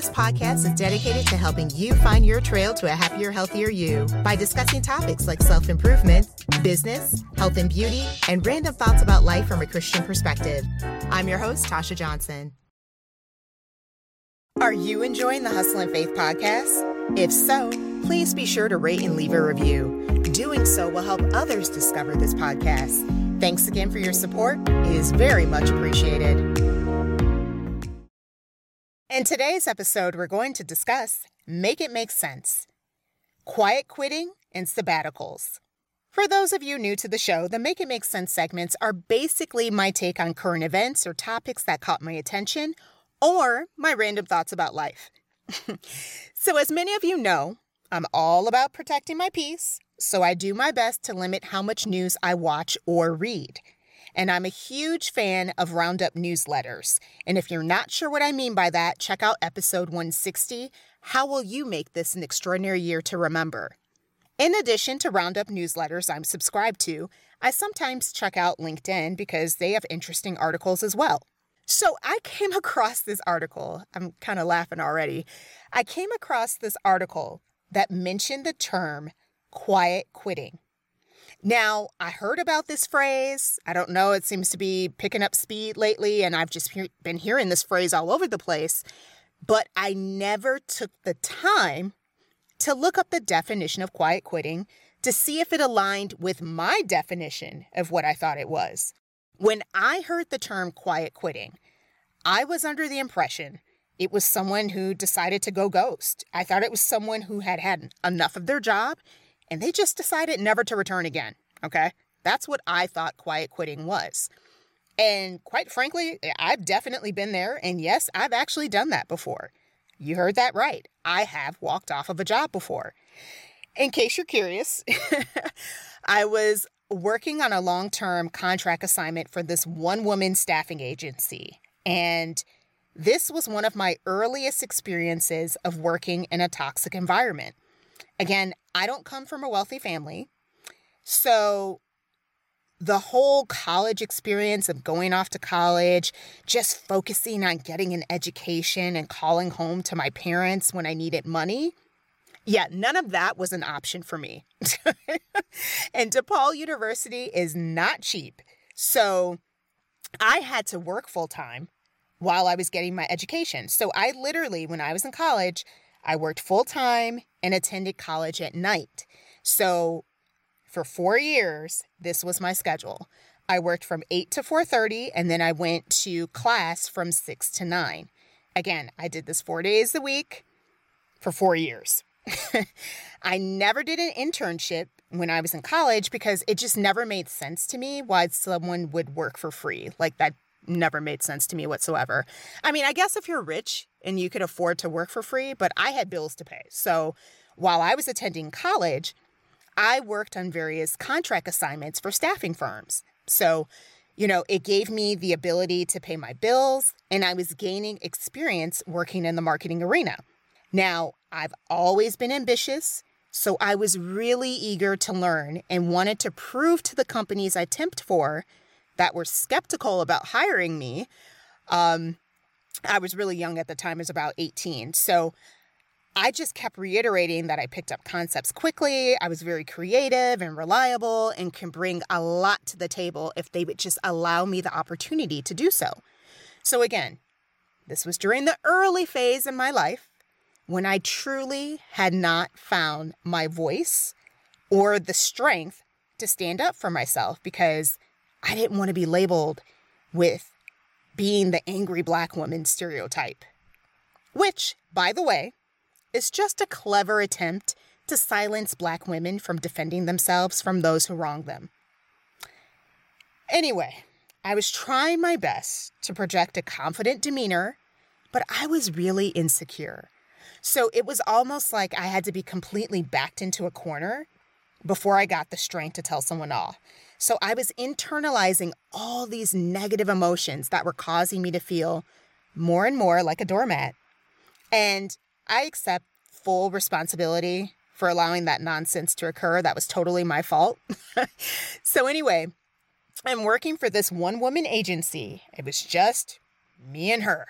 this podcast is dedicated to helping you find your trail to a happier, healthier you by discussing topics like self-improvement, business, health and beauty, and random thoughts about life from a Christian perspective. I'm your host, Tasha Johnson. Are you enjoying the Hustle and Faith podcast? If so, please be sure to rate and leave a review. Doing so will help others discover this podcast. Thanks again for your support. It is very much appreciated. In today's episode, we're going to discuss Make It Make Sense, quiet quitting, and sabbaticals. For those of you new to the show, the Make It Make Sense segments are basically my take on current events or topics that caught my attention or my random thoughts about life. So as many of you know, I'm all about protecting my peace, so I do my best to limit how much news I watch or read. And I'm a huge fan of Roundup newsletters. And if you're not sure what I mean by that, check out episode 160, How Will You Make This an Extraordinary Year to Remember? In addition to Roundup newsletters I'm subscribed to, I sometimes check out LinkedIn because they have interesting articles as well. So I came across this article. I'm kind of laughing already. I came across this article that mentioned the term quiet quitting. Now, I heard about this phrase. I don't know. It seems to be picking up speed lately, and I've just been hearing this phrase all over the place. But I never took the time to look up the definition of quiet quitting to see if it aligned with my definition of what I thought it was. When I heard the term quiet quitting, I was under the impression it was someone who decided to go ghost. I thought it was someone who had had enough of their job and they just decided never to return again, okay? That's what I thought quiet quitting was. And quite frankly, I've definitely been there. And yes, I've actually done that before. You heard that right. I have walked off of a job before. In case you're curious, I was working on a long-term contract assignment for this one-woman staffing agency. And this was one of my earliest experiences of working in a toxic environment. Again, I don't come from a wealthy family, so the whole college experience of going off to college, just focusing on getting an education and calling home to my parents when I needed money, none of that was an option for me. And DePaul University is not cheap, so I had to work full-time while I was getting my education. So I literally, when I was in college, I worked full-time and attended college at night. So for 4 years, this was my schedule. I worked from 8 to 4:30, and then I went to class from 6 to 9. Again, I did this 4 days a week for 4 years. I never did an internship when I was in college because it just never made sense to me why someone would work for free. Like, that never made sense to me whatsoever. I mean, I guess if you're rich and you could afford to work for free, but I had bills to pay. So while I was attending college, I worked on various contract assignments for staffing firms. So, it gave me the ability to pay my bills, and I was gaining experience working in the marketing arena. Now, I've always been ambitious, so I was really eager to learn and wanted to prove to the companies I temped for that were skeptical about hiring me. I was really young at the time. I was about 18. So I just kept reiterating that I picked up concepts quickly. I was very creative and reliable and can bring a lot to the table if they would just allow me the opportunity to do so. So again, this was during the early phase in my life when I truly had not found my voice or the strength to stand up for myself because I didn't want to be labeled with being the angry Black woman stereotype, which, by the way, is just a clever attempt to silence Black women from defending themselves from those who wrong them. Anyway, I was trying my best to project a confident demeanor, but I was really insecure. So it was almost like I had to be completely backed into a corner before I got the strength to tell someone off. So I was internalizing all these negative emotions that were causing me to feel more and more like a doormat. And I accept full responsibility for allowing that nonsense to occur. That was totally my fault. So anyway, I'm working for this one-woman agency. It was just me and her.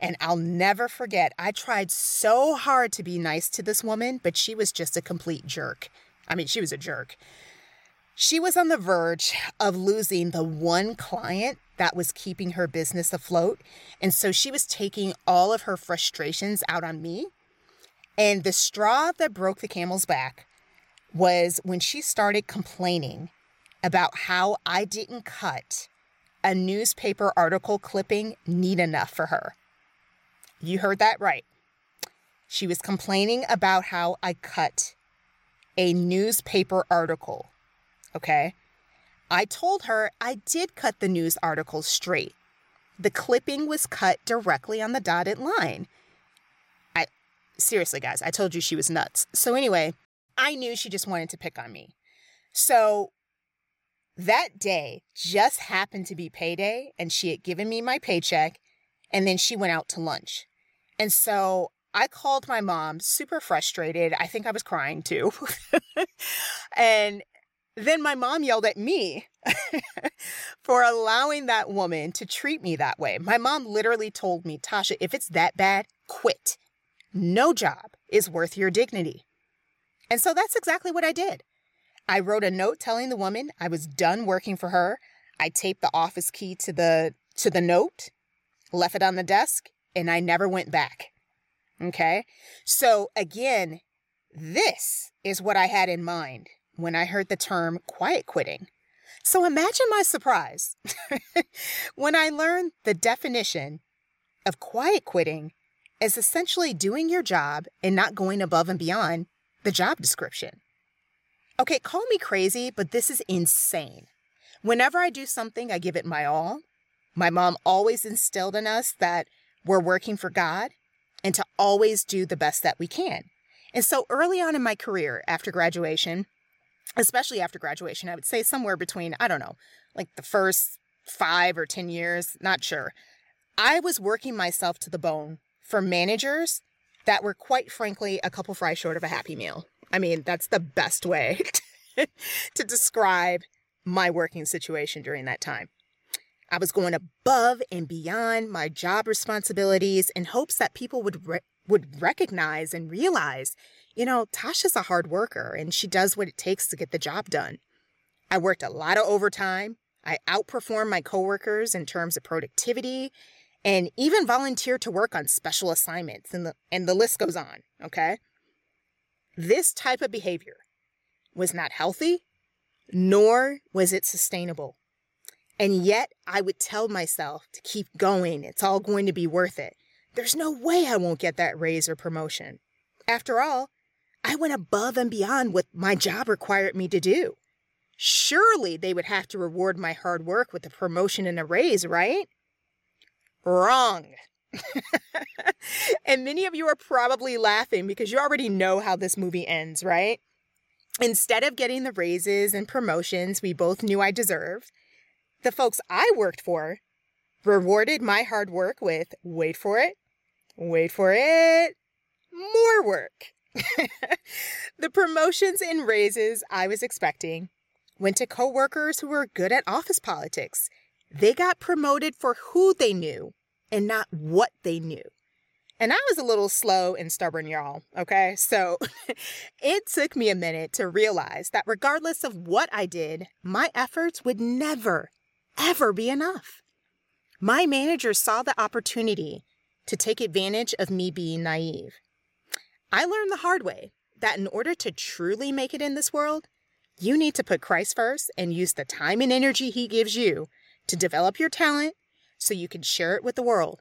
And I'll never forget, I tried so hard to be nice to this woman, but she was just a complete jerk. I mean, she was a jerk. She was on the verge of losing the one client that was keeping her business afloat. And so she was taking all of her frustrations out on me. And the straw that broke the camel's back was when she started complaining about how I didn't cut a newspaper article clipping neat enough for her. You heard that right. She was complaining about how I cut a newspaper article, okay? I told her I did cut the news article straight. The clipping was cut directly on the dotted line. Seriously, guys, I told you she was nuts. So anyway, I knew she just wanted to pick on me. So that day just happened to be payday, and she had given me my paycheck, and then she went out to lunch. And so I called my mom, super frustrated. I think I was crying too. And then my mom yelled at me for allowing that woman to treat me that way. My mom literally told me, Tasha, if it's that bad, quit. No job is worth your dignity. And so that's exactly what I did. I wrote a note telling the woman I was done working for her. I taped the office key to the note, left it on the desk, and I never went back. Okay? So again, this is what I had in mind when I heard the term quiet quitting. So imagine my surprise when I learned the definition of quiet quitting is essentially doing your job and not going above and beyond the job description. Okay, call me crazy, but this is insane. Whenever I do something, I give it my all. My mom always instilled in us that we're working for God and to always do the best that we can. And so early on in my career after graduation, especially after graduation, I would say somewhere between, I don't know, like the first 5 or 10 years, not sure. I was working myself to the bone for managers that were, quite frankly, a couple fries short of a Happy Meal. I mean, that's the best way to describe my working situation during that time. I was going above and beyond my job responsibilities in hopes that people would recognize and realize, you know, Tasha's a hard worker and she does what it takes to get the job done. I worked a lot of overtime. I outperformed my coworkers in terms of productivity, and even volunteered to work on special assignments, and the list goes on, okay? This type of behavior was not healthy, nor was it sustainable. And yet, I would tell myself to keep going. It's all going to be worth it. There's no way I won't get that raise or promotion. After all, I went above and beyond what my job required me to do. Surely they would have to reward my hard work with a promotion and a raise, right? Wrong. And many of you are probably laughing because you already know how this movie ends, right? Instead of getting the raises and promotions we both knew I deserved, the folks I worked for rewarded my hard work with, wait for it, more work. The promotions and raises I was expecting went to coworkers who were good at office politics. They got promoted for who they knew and not what they knew. And I was a little slow and stubborn, y'all, okay? So it took me a minute to realize that regardless of what I did, my efforts would never, ever be enough. My manager saw the opportunity to take advantage of me being naive. I learned the hard way that in order to truly make it in this world, you need to put Christ first and use the time and energy he gives you to develop your talent so you can share it with the world.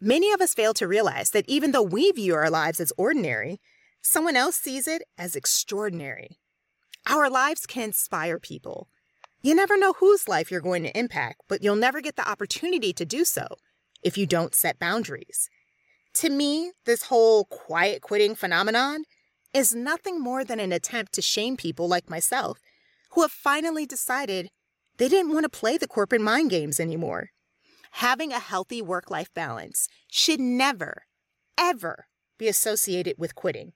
Many of us fail to realize that even though we view our lives as ordinary, someone else sees it as extraordinary. Our lives can inspire people. You never know whose life you're going to impact, but you'll never get the opportunity to do so if you don't set boundaries. To me, this whole quiet quitting phenomenon is nothing more than an attempt to shame people like myself who have finally decided they didn't want to play the corporate mind games anymore. Having a healthy work-life balance should never, ever be associated with quitting.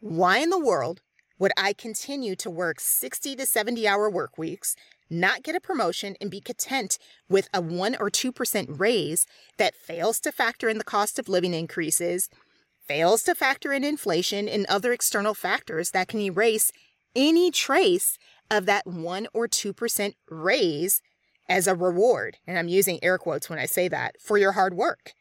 Why in the world would I continue to work 60 to 70-hour work weeks, not get a promotion, and be content with a 1% or 2% raise that fails to factor in the cost of living increases, fails to factor in inflation and other external factors that can erase any trace of that 1% or 2% raise as a reward, and I'm using air quotes when I say that, for your hard work.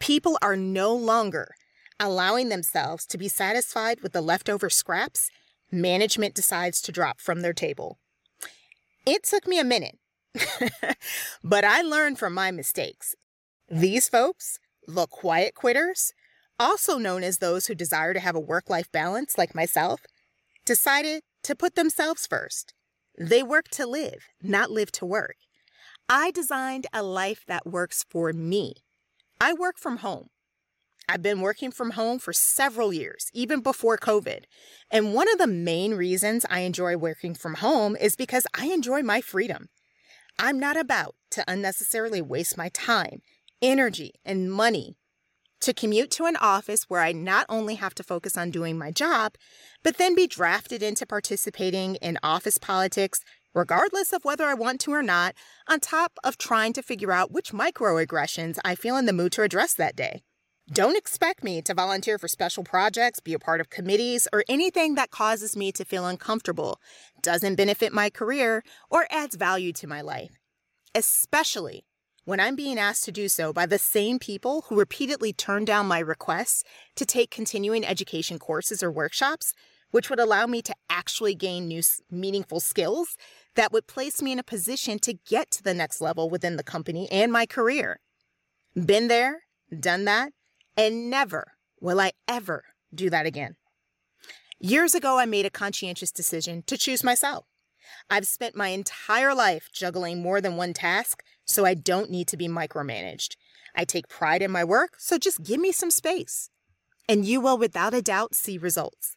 People are no longer allowing themselves to be satisfied with the leftover scraps management decides to drop from their table. It took me a minute, but I learned from my mistakes. These folks, the quiet quitters, also known as those who desire to have a work-life balance like myself, decided to put themselves first. They work to live, not live to work. I designed a life that works for me. I work from home. I've been working from home for several years, even before COVID. And one of the main reasons I enjoy working from home is because I enjoy my freedom. I'm not about to unnecessarily waste my time, energy, and money to commute to an office where I not only have to focus on doing my job, but then be drafted into participating in office politics, regardless of whether I want to or not, on top of trying to figure out which microaggressions I feel in the mood to address that day. Don't expect me to volunteer for special projects, be a part of committees, or anything that causes me to feel uncomfortable, doesn't benefit my career, or adds value to my life, especially when I'm being asked to do so by the same people who repeatedly turn down my requests to take continuing education courses or workshops, which would allow me to actually gain new meaningful skills that would place me in a position to get to the next level within the company and my career. Been there, done that, and never will I ever do that again. Years ago, I made a conscientious decision to choose myself. I've spent my entire life juggling more than one task, so I don't need to be micromanaged. I take pride in my work, so just give me some space. And you will without a doubt see results.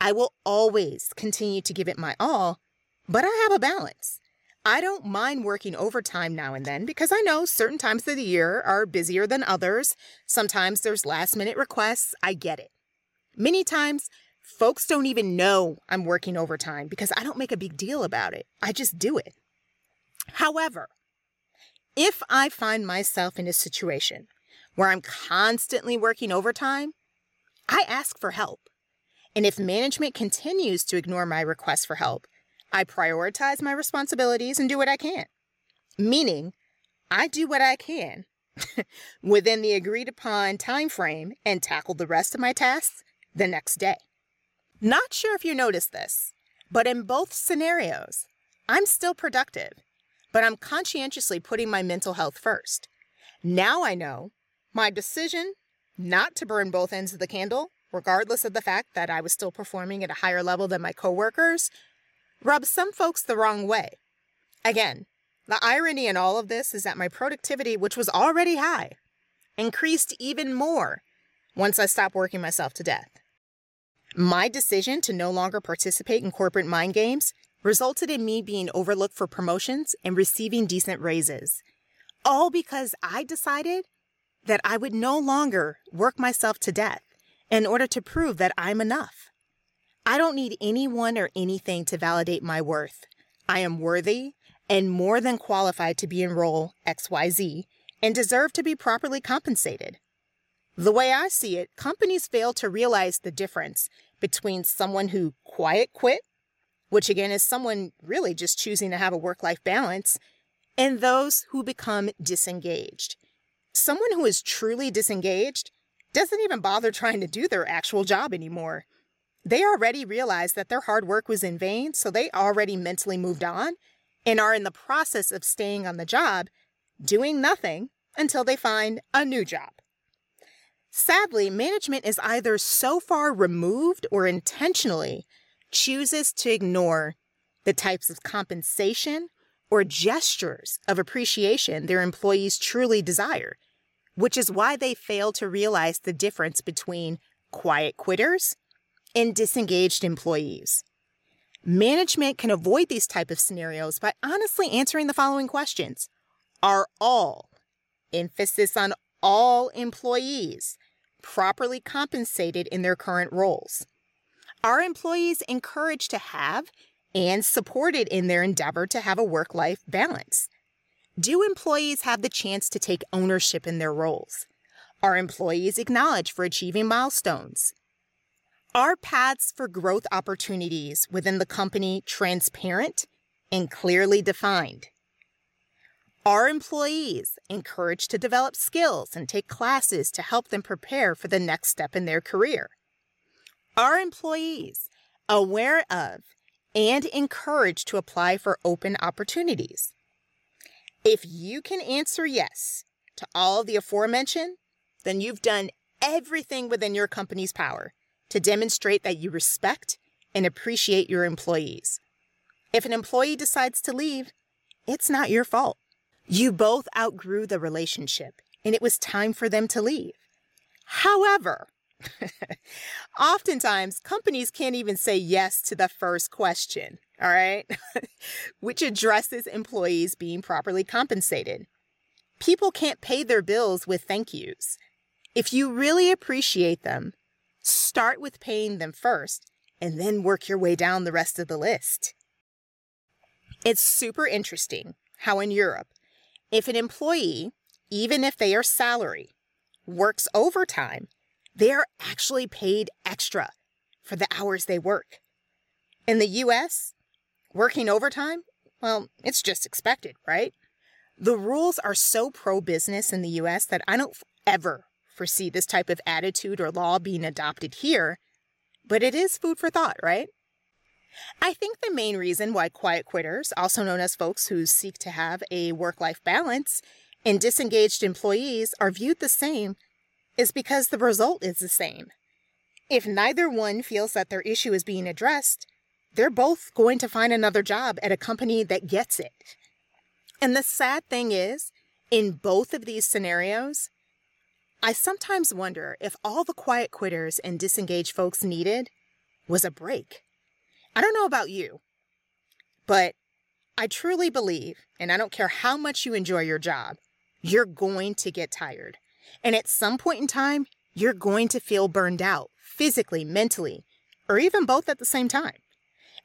I will always continue to give it my all, but I have a balance. I don't mind working overtime now and then because I know certain times of the year are busier than others. Sometimes there's last-minute requests. I get it. Many times, folks don't even know I'm working overtime because I don't make a big deal about it. I just do it. However, if I find myself in a situation where I'm constantly working overtime, I ask for help. And if management continues to ignore my request for help, I prioritize my responsibilities and do what I can. Meaning, I do what I can within the agreed upon time frame and tackle the rest of my tasks the next day. Not sure if you noticed this, but in both scenarios, I'm still productive, but I'm conscientiously putting my mental health first. Now I know my decision not to burn both ends of the candle, regardless of the fact that I was still performing at a higher level than my coworkers, rubs some folks the wrong way. Again, the irony in all of this is that my productivity, which was already high, increased even more once I stopped working myself to death. My decision to no longer participate in corporate mind games resulted in me being overlooked for promotions and receiving decent raises, all because I decided that I would no longer work myself to death in order to prove that I'm enough. I don't need anyone or anything to validate my worth. I am worthy and more than qualified to be in role XYZ and deserve to be properly compensated. The way I see it, companies fail to realize the difference between someone who quiet quit, which again is someone really just choosing to have a work-life balance, and those who become disengaged. Someone who is truly disengaged doesn't even bother trying to do their actual job anymore. They already realize that their hard work was in vain, so they already mentally moved on and are in the process of staying on the job, doing nothing until they find a new job. Sadly, management is either so far removed or intentionally chooses to ignore the types of compensation or gestures of appreciation their employees truly desire, which is why they fail to realize the difference between quiet quitters and disengaged employees. Management can avoid these type of scenarios by honestly answering the following questions. Are all, emphasis on all employees, properly compensated in their current roles? Are employees encouraged to have and supported in their endeavor to have a work-life balance? Do employees have the chance to take ownership in their roles? Are employees acknowledged for achieving milestones? Are paths for growth opportunities within the company transparent and clearly defined? Are employees encouraged to develop skills and take classes to help them prepare for the next step in their career? Are employees aware of and encouraged to apply for open opportunities? If you can answer yes to all of the aforementioned, then you've done everything within your company's power to demonstrate that you respect and appreciate your employees. If an employee decides to leave, it's not your fault. You both outgrew the relationship, and it was time for them to leave. However, oftentimes, companies can't even say yes to the first question, all right, which addresses employees being properly compensated. People can't pay their bills with thank yous. If you really appreciate them, start with paying them first, and then work your way down the rest of the list. It's super interesting how in Europe, if an employee, even if they are salary, works overtime, they are actually paid extra for the hours they work. In the U.S., working overtime, well, it's just expected, right? The rules are so pro-business in the U.S. that I don't ever foresee this type of attitude or law being adopted here, but it is food for thought, right? I think the main reason why quiet quitters, also known as folks who seek to have a work-life balance, and disengaged employees are viewed the same is because the result is the same. If neither one feels that their issue is being addressed, they're both going to find another job at a company that gets it. And the sad thing is, in both of these scenarios, I sometimes wonder if all the quiet quitters and disengaged folks needed was a break. I don't know about you, but I truly believe, and I don't care how much you enjoy your job, you're going to get tired. And at some point in time, you're going to feel burned out physically, mentally, or even both at the same time.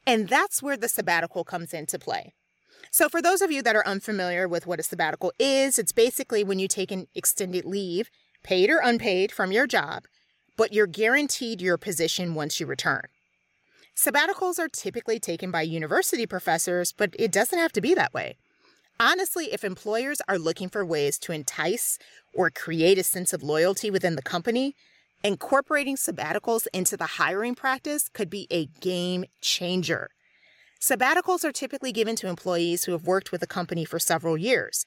And that's where the sabbatical comes into play. So for those of you that are unfamiliar with what a sabbatical is, it's basically when you take an extended leave, paid or unpaid, from your job, but you're guaranteed your position once you return. Sabbaticals are typically taken by university professors, but it doesn't have to be that way. Honestly, if employers are looking for ways to entice or create a sense of loyalty within the company, incorporating sabbaticals into the hiring practice could be a game changer. Sabbaticals are typically given to employees who have worked with a company for several years,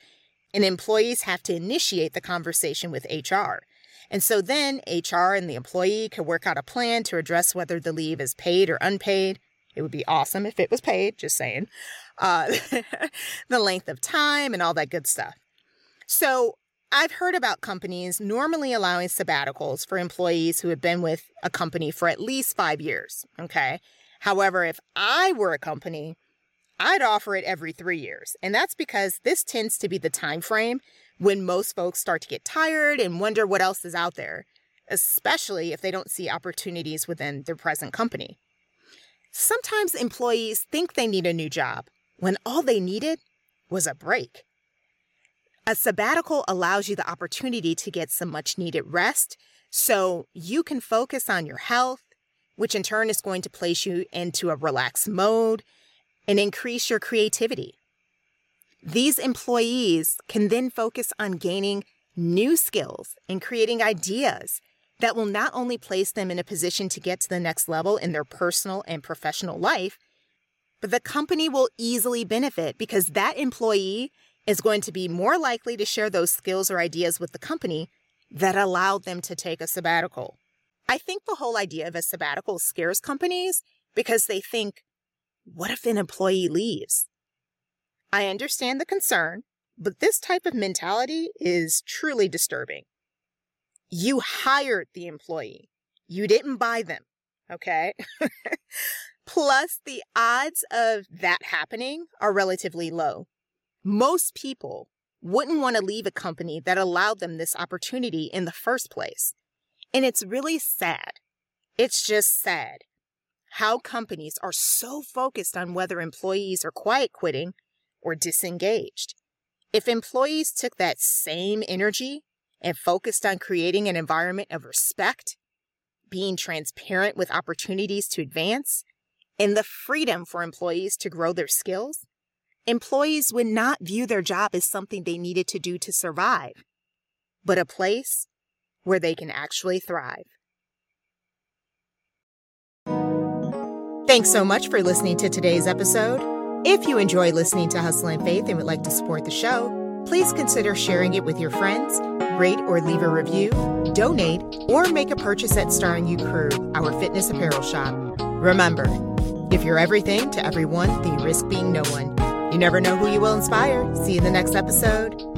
and employees have to initiate the conversation with HR. And so then HR and the employee can work out a plan to address whether the leave is paid or unpaid. It would be awesome if it was paid, just saying. The length of time and all that good stuff. So I've heard about companies normally allowing sabbaticals for employees who have been with a company for at least 5 years, okay? However, if I were a company, I'd offer it every 3 years. And that's because this tends to be the time frame when most folks start to get tired and wonder what else is out there, especially if they don't see opportunities within their present company. Sometimes employees think they need a new job when all they needed was a break. A sabbatical allows you the opportunity to get some much-needed rest so you can focus on your health, which in turn is going to place you into a relaxed mode and increase your creativity. These employees can then focus on gaining new skills and creating ideas that will not only place them in a position to get to the next level in their personal and professional life, but the company will easily benefit because that employee is going to be more likely to share those skills or ideas with the company that allowed them to take a sabbatical. I think the whole idea of a sabbatical scares companies because they think, what if an employee leaves? I understand the concern, but this type of mentality is truly disturbing. You hired the employee. You didn't buy them, okay? Plus, the odds of that happening are relatively low. Most people wouldn't want to leave a company that allowed them this opportunity in the first place. And it's really sad. It's just sad. how companies are so focused on whether employees are quiet quitting or disengaged. If employees took that same energy and focused on creating an environment of respect, being transparent with opportunities to advance, and the freedom for employees to grow their skills, employees would not view their job as something they needed to do to survive, but a place where they can actually thrive. Thanks so much for listening to today's episode. If you enjoy listening to Hustle and Faith and would like to support the show, please consider sharing it with your friends, rate or leave a review, donate, or make a purchase at Starring You Crew, our fitness apparel shop. Remember, if you're everything to everyone, then you risk being no one. You never know who you will inspire. See you in the next episode.